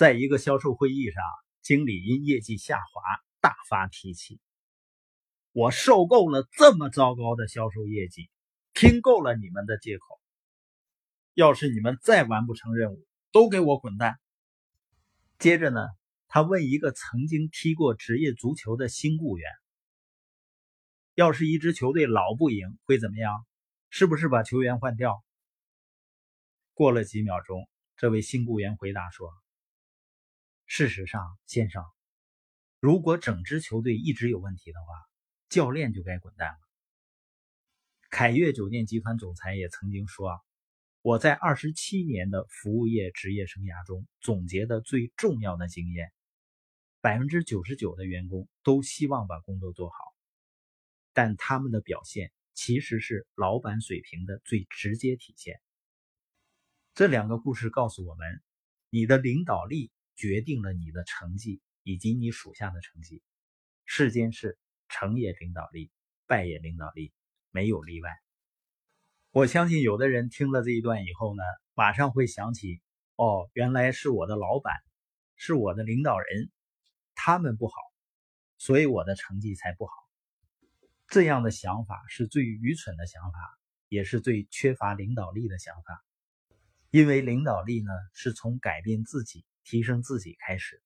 在一个销售会议上，经理因业绩下滑大发脾气：“我受够了这么糟糕的销售业绩，听够了你们的借口。要是你们再完不成任务，都给我滚蛋。”接着呢，他问一个曾经踢过职业足球的新雇员：“要是一支球队老不赢会怎么样？是不是把球员换掉？”过了几秒钟，这位新雇员回答说：“事实上，先生，如果整支球队一直有问题的话，教练就该滚蛋了。”凯悦酒店集团总裁也曾经说：“我在27年的服务业职业生涯中总结的最重要的经验，99%的员工都希望把工作做好，但他们的表现其实是老板水平的最直接体现。”这两个故事告诉我们，你的领导力决定了你的成绩以及你属下的成绩。世间事，成也领导力，败也领导力，没有例外。我相信有的人听了这一段以后呢，马上会想起，哦，原来是我的老板，是我的领导人，他们不好，所以我的成绩才不好。这样的想法是最愚蠢的想法，也是最缺乏领导力的想法。因为领导力呢，是从改变自己、提升自己开始。